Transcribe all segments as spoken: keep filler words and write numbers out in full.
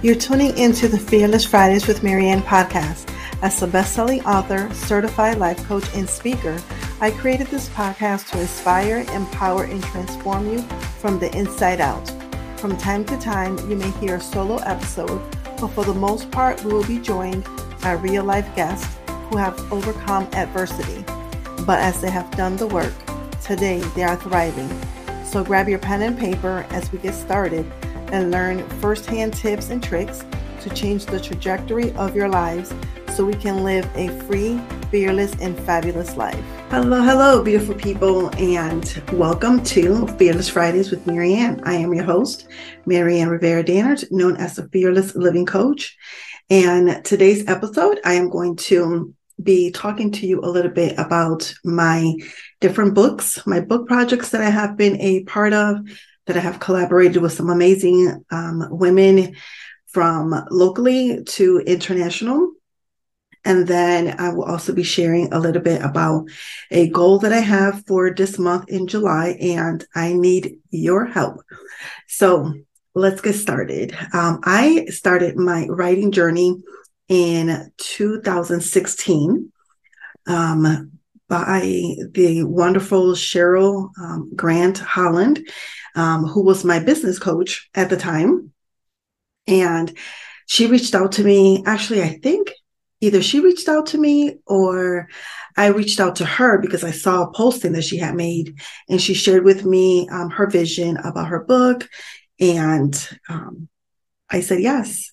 You're tuning into the Fearless Fridays with Marianne podcast. As a best-selling author, certified life coach, and speaker, I created this podcast to inspire, empower, and transform you from the inside out. From time to time, you may hear a solo episode, but for the most part, we will be joined by real-life guests who have overcome adversity. But as they have done the work, today they are thriving. So grab your pen and paper as we get started and learn firsthand tips and tricks to change the trajectory of your lives so we can live a free, fearless, and fabulous life. Hello, hello, beautiful people, and welcome to Fearless Fridays with Marianne. I am your host, Marianne Rivera Dannert, known as the Fearless Living Coach. And today's episode, I am going to be talking to you a little bit about my different books, my book projects that I have been a part of, that I have collaborated with some amazing um, women from locally to international. And then I will also be sharing a little bit about a goal that I have for this month in July, and I need your help. So let's get started. Um, I started my writing journey in two thousand sixteen um, by the wonderful Cheryl um, Grant Holland, Um, who was my business coach at the time. And she reached out to me. Actually, I think either she reached out to me or I reached out to her because I saw a posting that she had made, and she shared with me um, her vision about her book. And um, I said, yes.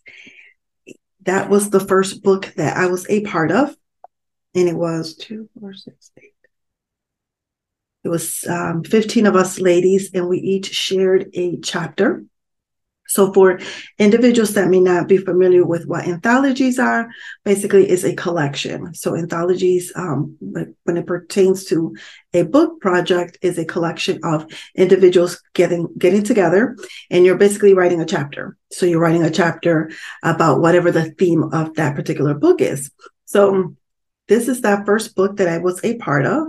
That was the first book that I was a part of. And it was two, four, six, eight. It was um, fifteen of us ladies, and we each shared a chapter. So for individuals that may not be familiar with what anthologies are, basically it's a collection. So anthologies, um, when it pertains to a book project, is a collection of individuals getting getting together, and you're basically writing a chapter. So you're writing a chapter about whatever the theme of that particular book is. So this is that first book that I was a part of.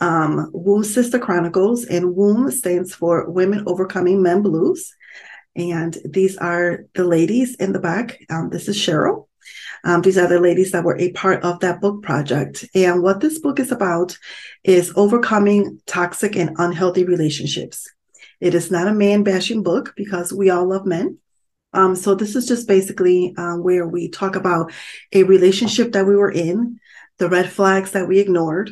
Um, Womb Sister Chronicles, and Womb stands for Women Overcoming Men Blues. And these are the ladies in the back. Um, this is Cheryl. Um, these are the ladies that were a part of that book project. And what this book is about is overcoming toxic and unhealthy relationships. It is not a man-bashing book because we all love men. Um, so this is just basically uh, where we talk about a relationship that we were in, the red flags that we ignored,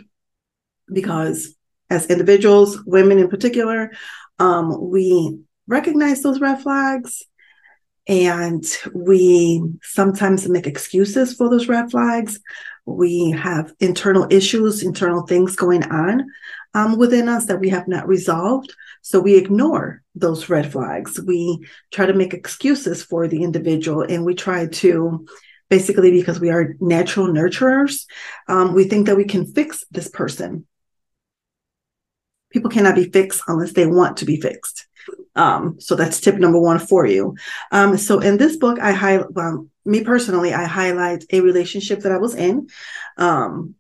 because as individuals, women in particular, um, we recognize those red flags, and we sometimes make excuses for those red flags. We have internal issues, internal things going on um, within us that we have not resolved. So we ignore those red flags. We try to make excuses for the individual, and we try to basically, because we are natural nurturers, um, we think that we can fix this person. People cannot be fixed unless they want to be fixed. Um, so that's tip number one for you. Um, so in this book, I highlight, well, me personally, I highlight a relationship that I was in. Um,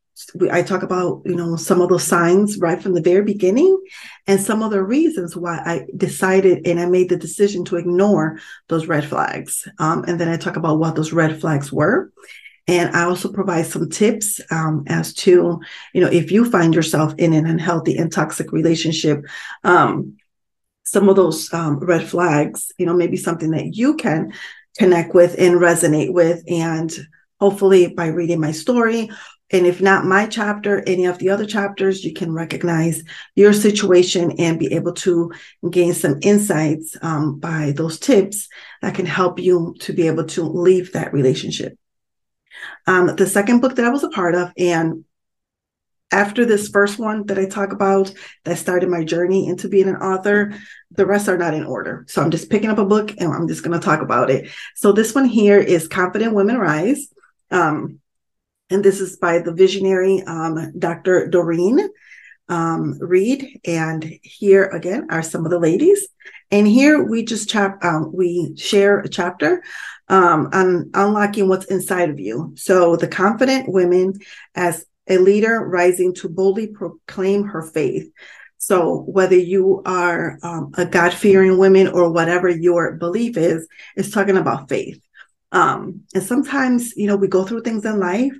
I talk about, you know, some of those signs right from the very beginning, and some of the reasons why I decided and I made the decision to ignore those red flags. Um, and then I talk about what those red flags were. And I also provide some tips um, as to, you know, if you find yourself in an unhealthy and toxic relationship, um, some of those um, red flags, you know, maybe something that you can connect with and resonate with. And hopefully by reading my story, and if not my chapter, any of the other chapters, you can recognize your situation and be able to gain some insights um, by those tips that can help you to be able to leave that relationship. Um, the second book that I was a part of, and after this first one that I talk about, that started my journey into being an author, the rest are not in order. So I'm just picking up a book and I'm just going to talk about it. So this one here is Confident Women Rise. Um, And this is by the visionary um, Doctor Doreen um, Reed. And here again are some of the ladies. And here we just chap um, we share a chapter um, on unlocking what's inside of you. So the confident women as a leader rising to boldly proclaim her faith. So whether you are um, a God-fearing woman or whatever your belief is, it's talking about faith. Um, and sometimes, you know, we go through things in life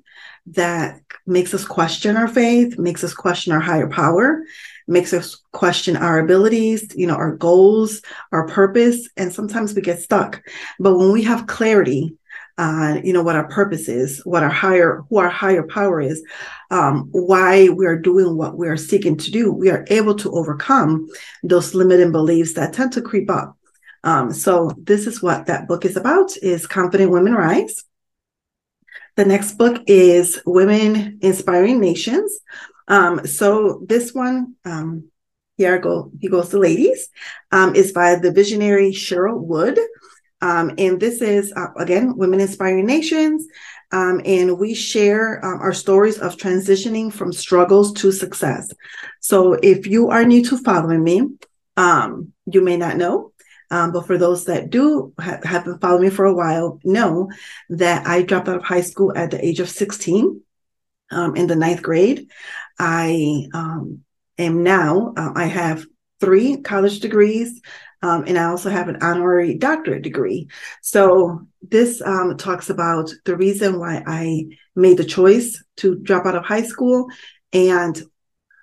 that makes us question our faith, makes us question our higher power, makes us question our abilities, you know, our goals, our purpose. And sometimes we get stuck. But when we have clarity on, uh, you know, what our purpose is, what our higher, who our higher power is, um, why we are doing what we are seeking to do, we are able to overcome those limiting beliefs that tend to creep up. Um, so this is what that book is about, is Confident Women Rise. The next book is Women Inspiring Nations. Um, so this one, um, here I go, here goes the ladies, um, is by the visionary Cheryl Wood. Um, and this is, uh, again, Women Inspiring Nations. Um, and we share um, our stories of transitioning from struggles to success. So if you are new to following me, um, you may not know. Um, but for those that do ha- have been following me for a while, know that I dropped out of high school at the age of sixteen, um, in the ninth grade. I um, am now, uh, I have three college degrees, um, and I also have an honorary doctorate degree. So this um, talks about the reason why I made the choice to drop out of high school and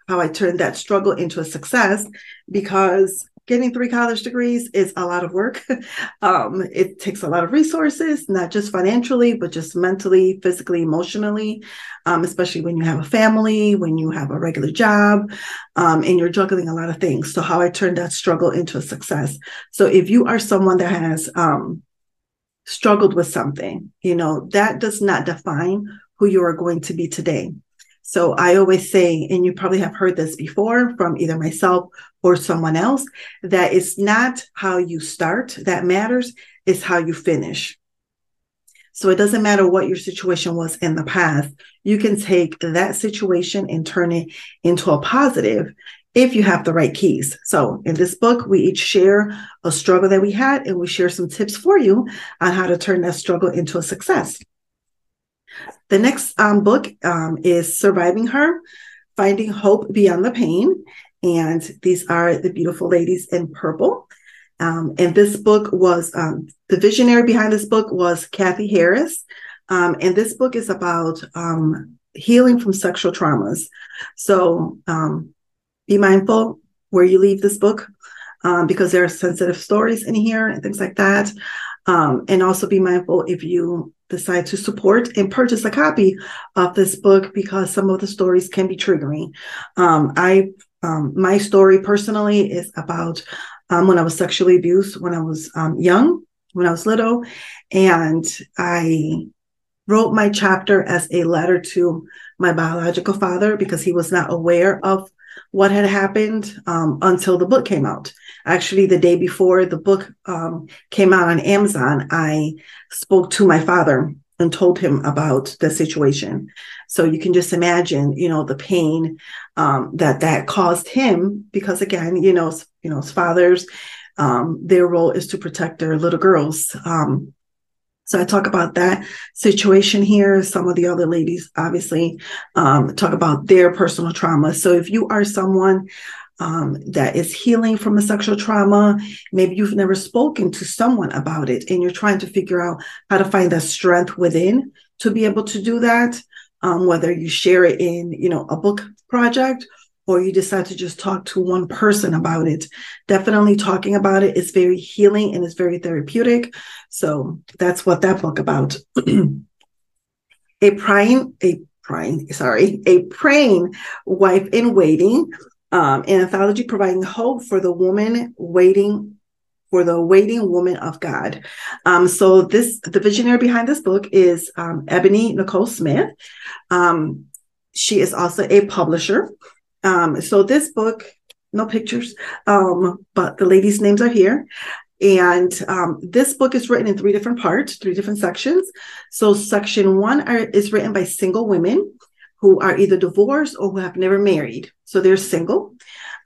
how I turned that struggle into a success, because getting three college degrees is a lot of work. Um, it takes a lot of resources, not just financially, but just mentally, physically, emotionally, um, especially when you have a family, when you have a regular job, um, and you're juggling a lot of things. So how I turned that struggle into a success. So if you are someone that has um, struggled with something, you know, that does not define who you are going to be today. So I always say, and you probably have heard this before from either myself or someone else, that it's not how you start that matters, it's how you finish. So it doesn't matter what your situation was in the past. You can take that situation and turn it into a positive if you have the right keys. So in this book, we each share a struggle that we had, and we share some tips for you on how to turn that struggle into a success. The next um, book um, is Surviving Her, Finding Hope Beyond the Pain. And these are the beautiful ladies in purple. Um, and this book was, um, the visionary behind this book was Kathy Harris. Um, and this book is about um, healing from sexual traumas. So um, be mindful where you leave this book, um, because there are sensitive stories in here and things like that. Um, and also be mindful if you decide to support and purchase a copy of this book, because some of the stories can be triggering. Um, I um, my story personally is about um, when I was sexually abused when I was um, young, when I was little, and I wrote my chapter as a letter to my biological father, because he was not aware of what had happened um, until the book came out. Actually, the day before the book um, came out on Amazon, I spoke to my father and told him about the situation. So you can just imagine, you know, the pain um, that that caused him, because again, you know, you know, fathers, um, their role is to protect their little girls. Um, So I talk about that situation here. Some of the other ladies, obviously, um, talk about their personal trauma. So if you are someone um, that is healing from a sexual trauma, maybe you've never spoken to someone about it, and you're trying to figure out how to find that strength within to be able to do that, um, whether you share it in, you know, a book project, or you decide to just talk to one person about it. Definitely talking about it is very healing and it's very therapeutic. So that's what that book about. a praying, a praying, sorry, a praying wife in waiting, um, an anthology providing hope for the woman waiting, for the waiting woman of God. Um, so this, the visionary behind this book is um, Ebony Nicole Smith. Um, she is also a publisher. Um, so this book, no pictures, um, but the ladies' names are here. And um, this book is written in three different parts, three different sections. So section one are, is written by single women who are either divorced or who have never married. So they're single.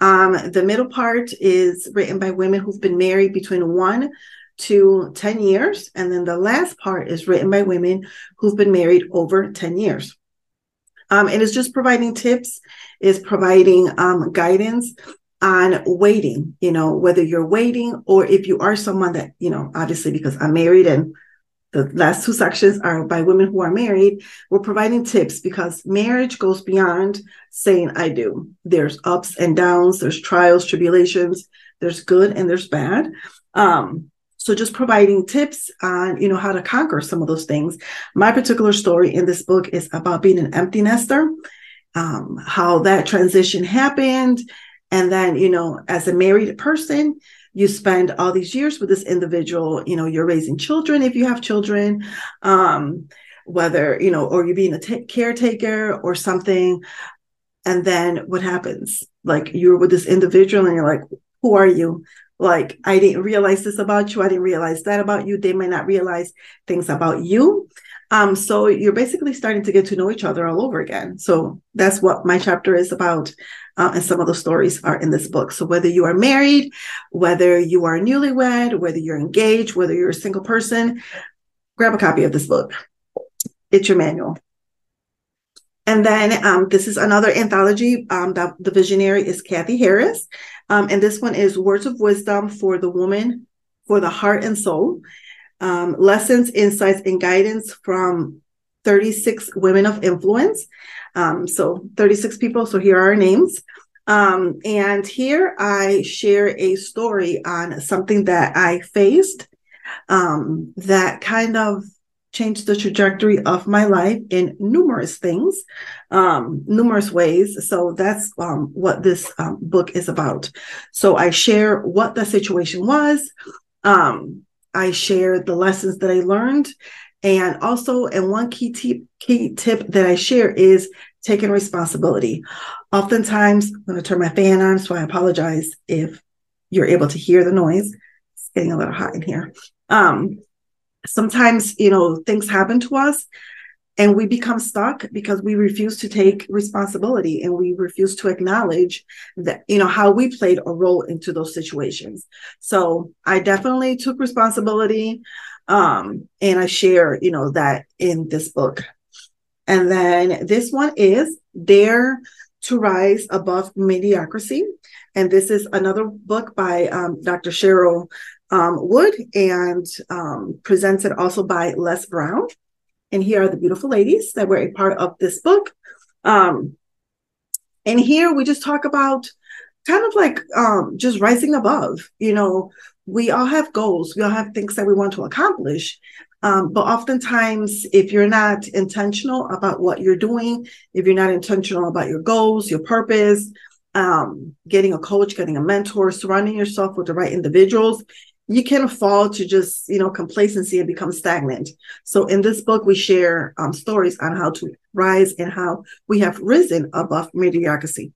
Um, the middle part is written by women who've been married between one to ten years. And then the last part is written by women who've been married over ten years. Um, and it's just providing tips, is providing um, guidance on waiting, you know, whether you're waiting, or if you are someone that, you know, obviously because I'm married and the last two sections are by women who are married. We're providing tips because marriage goes beyond saying I do. There's ups and downs, there's trials, tribulations, there's good and there's bad. Um, so just providing tips on, you know, how to conquer some of those things. My particular story in this book is about being an empty nester, um, how that transition happened. And then, you know, as a married person, you spend all these years with this individual, you know, you're raising children if you have children, um, whether, you know, or you're being a t- caretaker or something. And then what happens? Like you're with this individual and you're like, who are you? Like, I didn't realize this about you. I didn't realize that about you. They might not realize things about you. Um, so you're basically starting to get to know each other all over again. So that's what my chapter is about. Uh, and some of the stories are in this book. So whether you are married, whether you are newlywed, whether you're engaged, whether you're a single person, grab a copy of this book. It's your manual. And then um, this is another anthology. Um, the, the visionary is Kathy Harris. Um, and this one is Words of Wisdom for the Woman, for the Heart and Soul. Um, lessons, insights, and guidance from thirty-six women of influence. Um, so thirty-six people. So here are our names. Um, and here I share a story on something that I faced um, that kind of changed the trajectory of my life in numerous things, um, numerous ways. So that's um, what this um, book is about. So I share what the situation was. Um, I share the lessons that I learned. And also, and one key tip, key tip that I share is taking responsibility. Oftentimes, I'm going to turn my fan on, so I apologize if you're able to hear the noise. It's getting a little hot in here. Um, sometimes, you know, things happen to us and we become stuck because we refuse to take responsibility and we refuse to acknowledge that, you know, how we played a role into those situations. So I definitely took responsibility. Um, and I share, you know, that in this book. And then this one is Dare to Rise Above Mediocrity. And this is another book by um, Doctor Cheryl um, Wood and um, presented also by Les Brown. And here are the beautiful ladies that were a part of this book. Um, and here we just talk about kind of like um, just rising above, you know. We all have goals. We all have things that we want to accomplish. Um, but oftentimes, if you're not intentional about what you're doing, if you're not intentional about your goals, your purpose, um, getting a coach, getting a mentor, surrounding yourself with the right individuals, you can fall to just, you know, complacency and become stagnant. So in this book, we share um, stories on how to rise and how we have risen above mediocrity.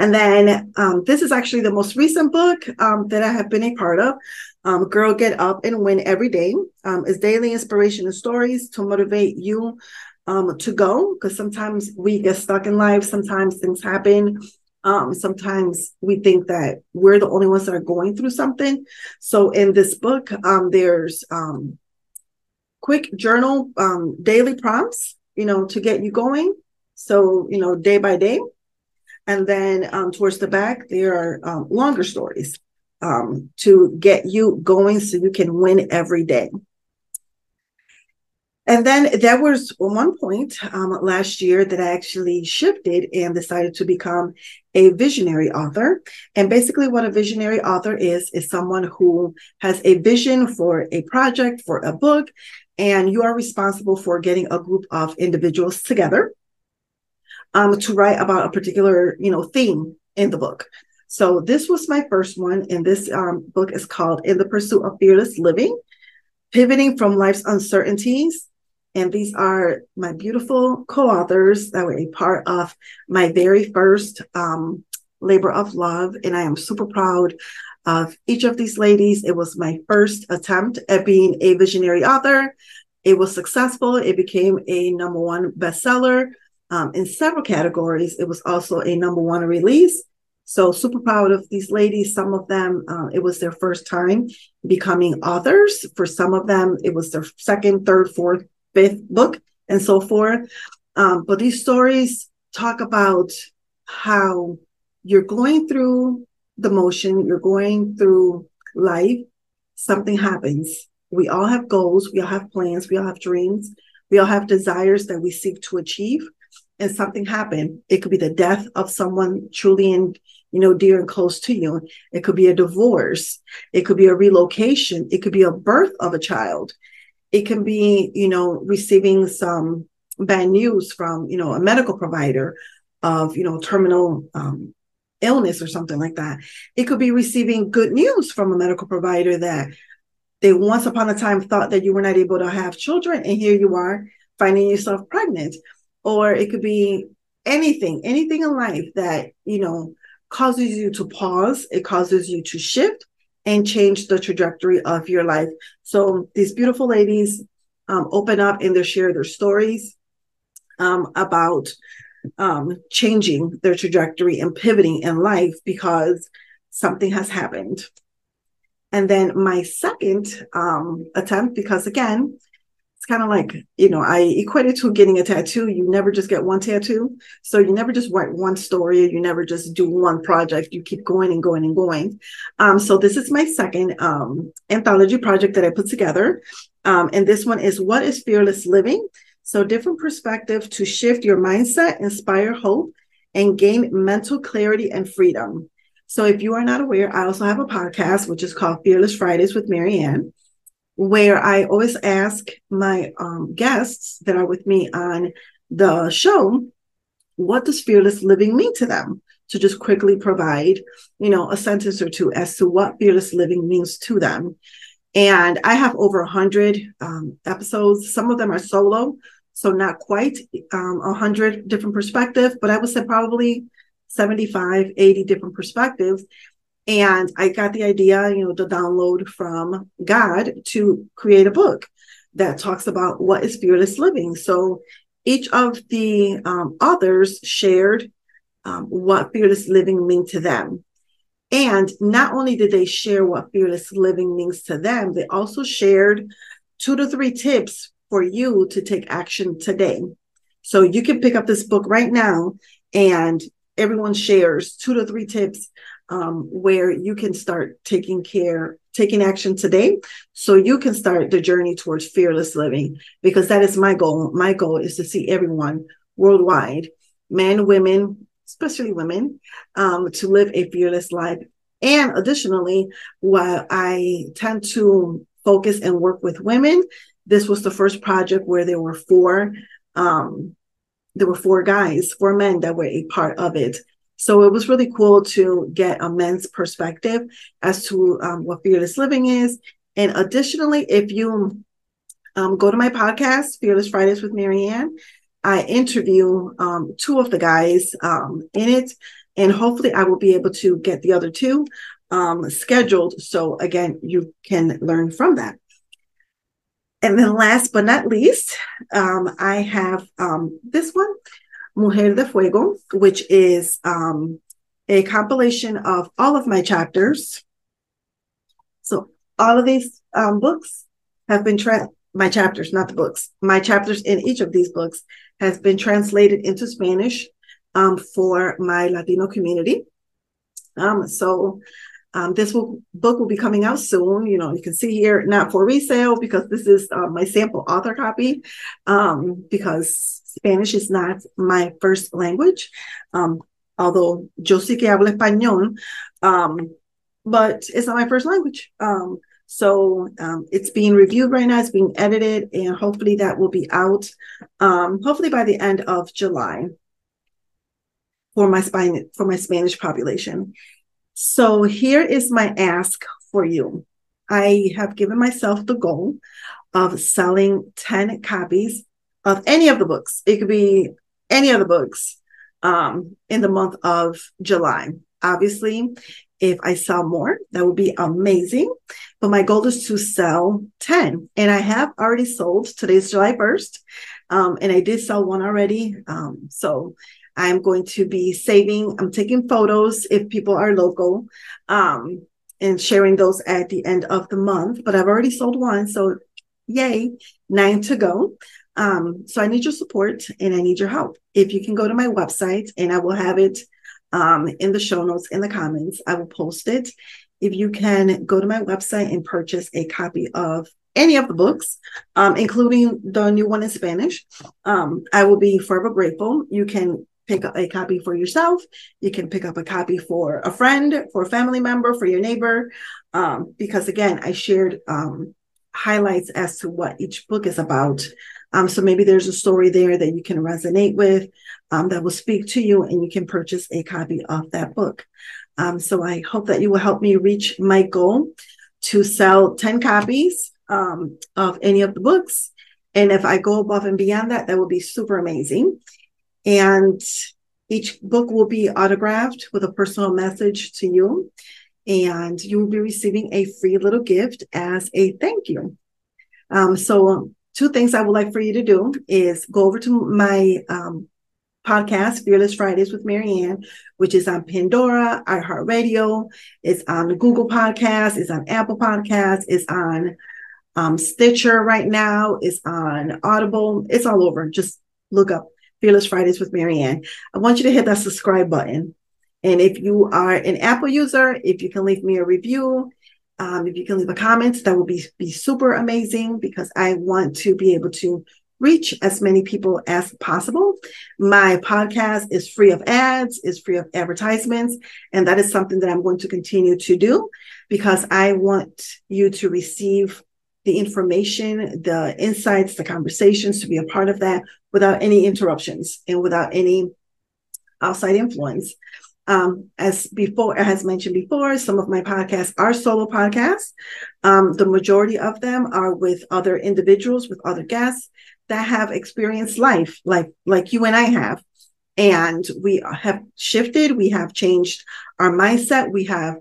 And then um, this is actually the most recent book um, that I have been a part of. Um, Girl, Get Up and Win Every Day um, is daily inspiration and stories to motivate you um, to go. Because sometimes we get stuck in life. Sometimes things happen. Um, sometimes we think that we're the only ones that are going through something. So in this book, um, there's um, quick journal, um, daily prompts, you know, to get you going. So, you know, day by day. And then um, towards the back, there are um, longer stories um, to get you going so you can win every day. And then there was one point um, last year that I actually shifted and decided to become a visionary author. And basically what a visionary author is, is someone who has a vision for a project, for a book, and you are responsible for getting a group of individuals together Um, to write about a particular, you know, theme in the book. So this was my first one, and this um, book is called In the Pursuit of Fearless Living, Pivoting from Life's Uncertainties. And these are my beautiful co-authors that were a part of my very first um, labor of love, and I am super proud of each of these ladies. It was my first attempt at being a visionary author. It was successful. It became a number one bestseller. Um, in several categories. It was also a number one release. So super proud of these ladies. Some of them, uh, it was their first time becoming authors. For some of them, it was their second, third, fourth, fifth book, and so forth. Um, but these stories talk about how you're going through the motion, you're going through life, something happens. We all have goals. We all have plans. We all have dreams. We all have desires that we seek to achieve. And something happened. It could be the death of someone truly and, you know, dear and close to you. It could be a divorce. It could be a relocation. It could be a birth of a child. It can be, you know, receiving some bad news from, you know, a medical provider of, you know, terminal um, illness or something like that. It could be receiving good news from a medical provider that they once upon a time thought that you were not able to have children, and here you are finding yourself pregnant. Or it could be anything, anything in life that, you know, causes you to pause. It causes you to shift and change the trajectory of your life. So these beautiful ladies um, open up and they share their stories um, about um, changing their trajectory and pivoting in life because something has happened. And then my second um, attempt, because again, it's kind of like, you know, I equate it to getting a tattoo. You never just get one tattoo. So you never just write one story. You never just do one project. You keep going and going and going. Um, so this is my second um, anthology project that I put together. Um, and this one is What is Fearless Living? So different perspective to shift your mindset, inspire hope, and gain mental clarity and freedom. So if you are not aware, I also have a podcast, which is called Fearless Fridays with Marianne, where I always ask my um, guests that are with me on the show, what does fearless living mean to them? To just quickly provide, you know, a sentence or two as to what fearless living means to them. And I have over one hundred um, episodes. Some of them are solo, so not quite um, one hundred different perspectives, but I would say probably seventy-five, eighty different perspectives. And I got the idea, you know, to download from God to create a book that talks about what is fearless living. So each of the um, authors shared um, what fearless living means to them. And not only did they share what fearless living means to them, they also shared two to three tips for you to take action today. So you can pick up this book right now, and everyone shares two to three tips um, where you can start taking care, taking action today, so you can start the journey towards fearless living, because that is my goal. My goal is to see everyone worldwide, men, women, especially women, um, to live a fearless life. And additionally, while I tend to focus and work with women, this was the first project where there were four um There were four guys, four men that were a part of it. So it was really cool to get a men's perspective as to um, what fearless living is. And additionally, if you um, go to my podcast, Fearless Fridays with Marianne, I interview um, two of the guys um, in it. And hopefully I will be able to get the other two um, scheduled. So again, you can learn from that. And then last but not least, um, I have um, this one, Mujer de Fuego, which is um, a compilation of all of my chapters. So all of these um, books have been, tra- my chapters, not the books, my chapters in each of these books has been translated into Spanish um, for my Latino community. Um, so Um, this will, book will be coming out soon. You know, you can see here, not for resale, because this is uh, my sample author copy, um, because Spanish is not my first language. Um, although yo sí que hablo español, um, but it's not my first language. Um, so um, it's being reviewed right now. It's being edited, and hopefully that will be out, um, hopefully by the end of July for my Spanish, for my Spanish population. So here is my ask for you. I have given myself the goal of selling ten copies of any of the books. It could be any of the books um, in the month of July. Obviously, if I sell more, that would be amazing. But my goal is to sell ten. And I have already sold. Today's July first. Um, and I did sell one already. Um, so I'm going to be saving. I'm taking photos if people are local um, and sharing those at the end of the month. But I've already sold one. So yay, nine to go. Um, so I need your support and I need your help. If you can go to my website, and I will have it um, in the show notes, in the comments, I will post it. If you can go to my website and purchase a copy of any of the books, um, including the new one in Spanish, um, I will be forever grateful. You can pick up a copy for yourself. You can pick up a copy for a friend, for a family member, for your neighbor, um, because again, I shared um, highlights as to what each book is about. Um, so maybe there's a story there that you can resonate with, um, that will speak to you, and you can purchase a copy of that book. Um, so I hope that you will help me reach my goal to sell ten copies um, of any of the books. And if I go above and beyond that, that will be super amazing. And each book will be autographed with a personal message to you. And you will be receiving a free little gift as a thank you. Um, so um, two things I would like for you to do is go over to my um, podcast, Fearless Fridays with Marianne, which is on Pandora, iHeartRadio. It's on Google Podcasts. It's on Apple Podcasts. It's on um, Stitcher right now. It's on Audible. It's all over. Just look up Fearless Fridays with Marianne. I want you to hit that subscribe button. And if you are an Apple user, if you can leave me a review, um, if you can leave a comment, that would be, be super amazing, because I want to be able to reach as many people as possible. My podcast is free of ads, is free of advertisements, and that is something that I'm going to continue to do, because I want you to receive the information, the insights, the conversations, to be a part of that without any interruptions and without any outside influence. Um, as before, as mentioned before, some of my podcasts are solo podcasts. Um, the majority of them are with other individuals, with other guests that have experienced life, like, like you and I have. And we have shifted. We have changed our mindset. We have,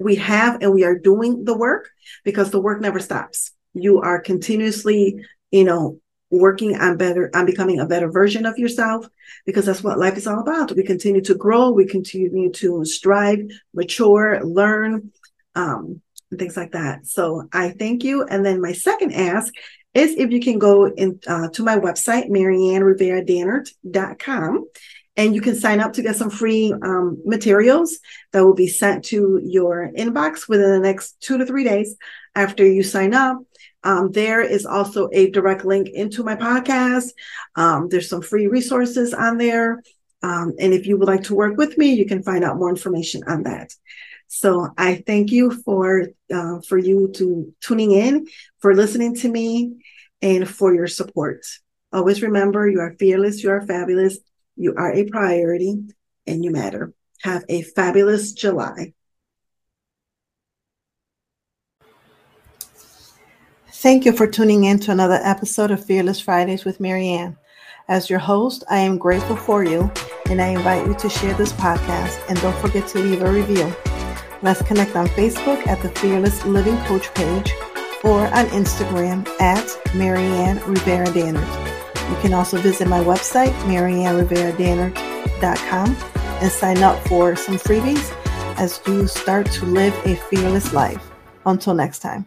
we have, and we are doing the work, because the work never stops. You are continuously, you know, working on better, on becoming a better version of yourself, because that's what life is all about. We continue to grow. We continue to strive, mature, learn, um, and things like that. So I thank you. And then my second ask is if you can go in uh, to my website, Marianne Rivera Dannert dot com, and you can sign up to get some free um, materials that will be sent to your inbox within the next two to three days after you sign up. Um, there is also a direct link into my podcast. Um, there's some free resources on there. Um, and if you would like to work with me, you can find out more information on that. So I thank you for, uh, for you to tuning in, for listening to me, and for your support. Always remember, you are fearless, you are fabulous, you are a priority, and you matter. Have a fabulous July. Thank you for tuning in to another episode of Fearless Fridays with Marianne. As your host, I am grateful for you, and I invite you to share this podcast, and don't forget to leave a review. Let's connect on Facebook at the Fearless Living Coach page, or on Instagram at Marianne Rivera Dannert. You can also visit my website, Marianne Rivera Dannert dot com, and sign up for some freebies as you start to live a fearless life. Until next time.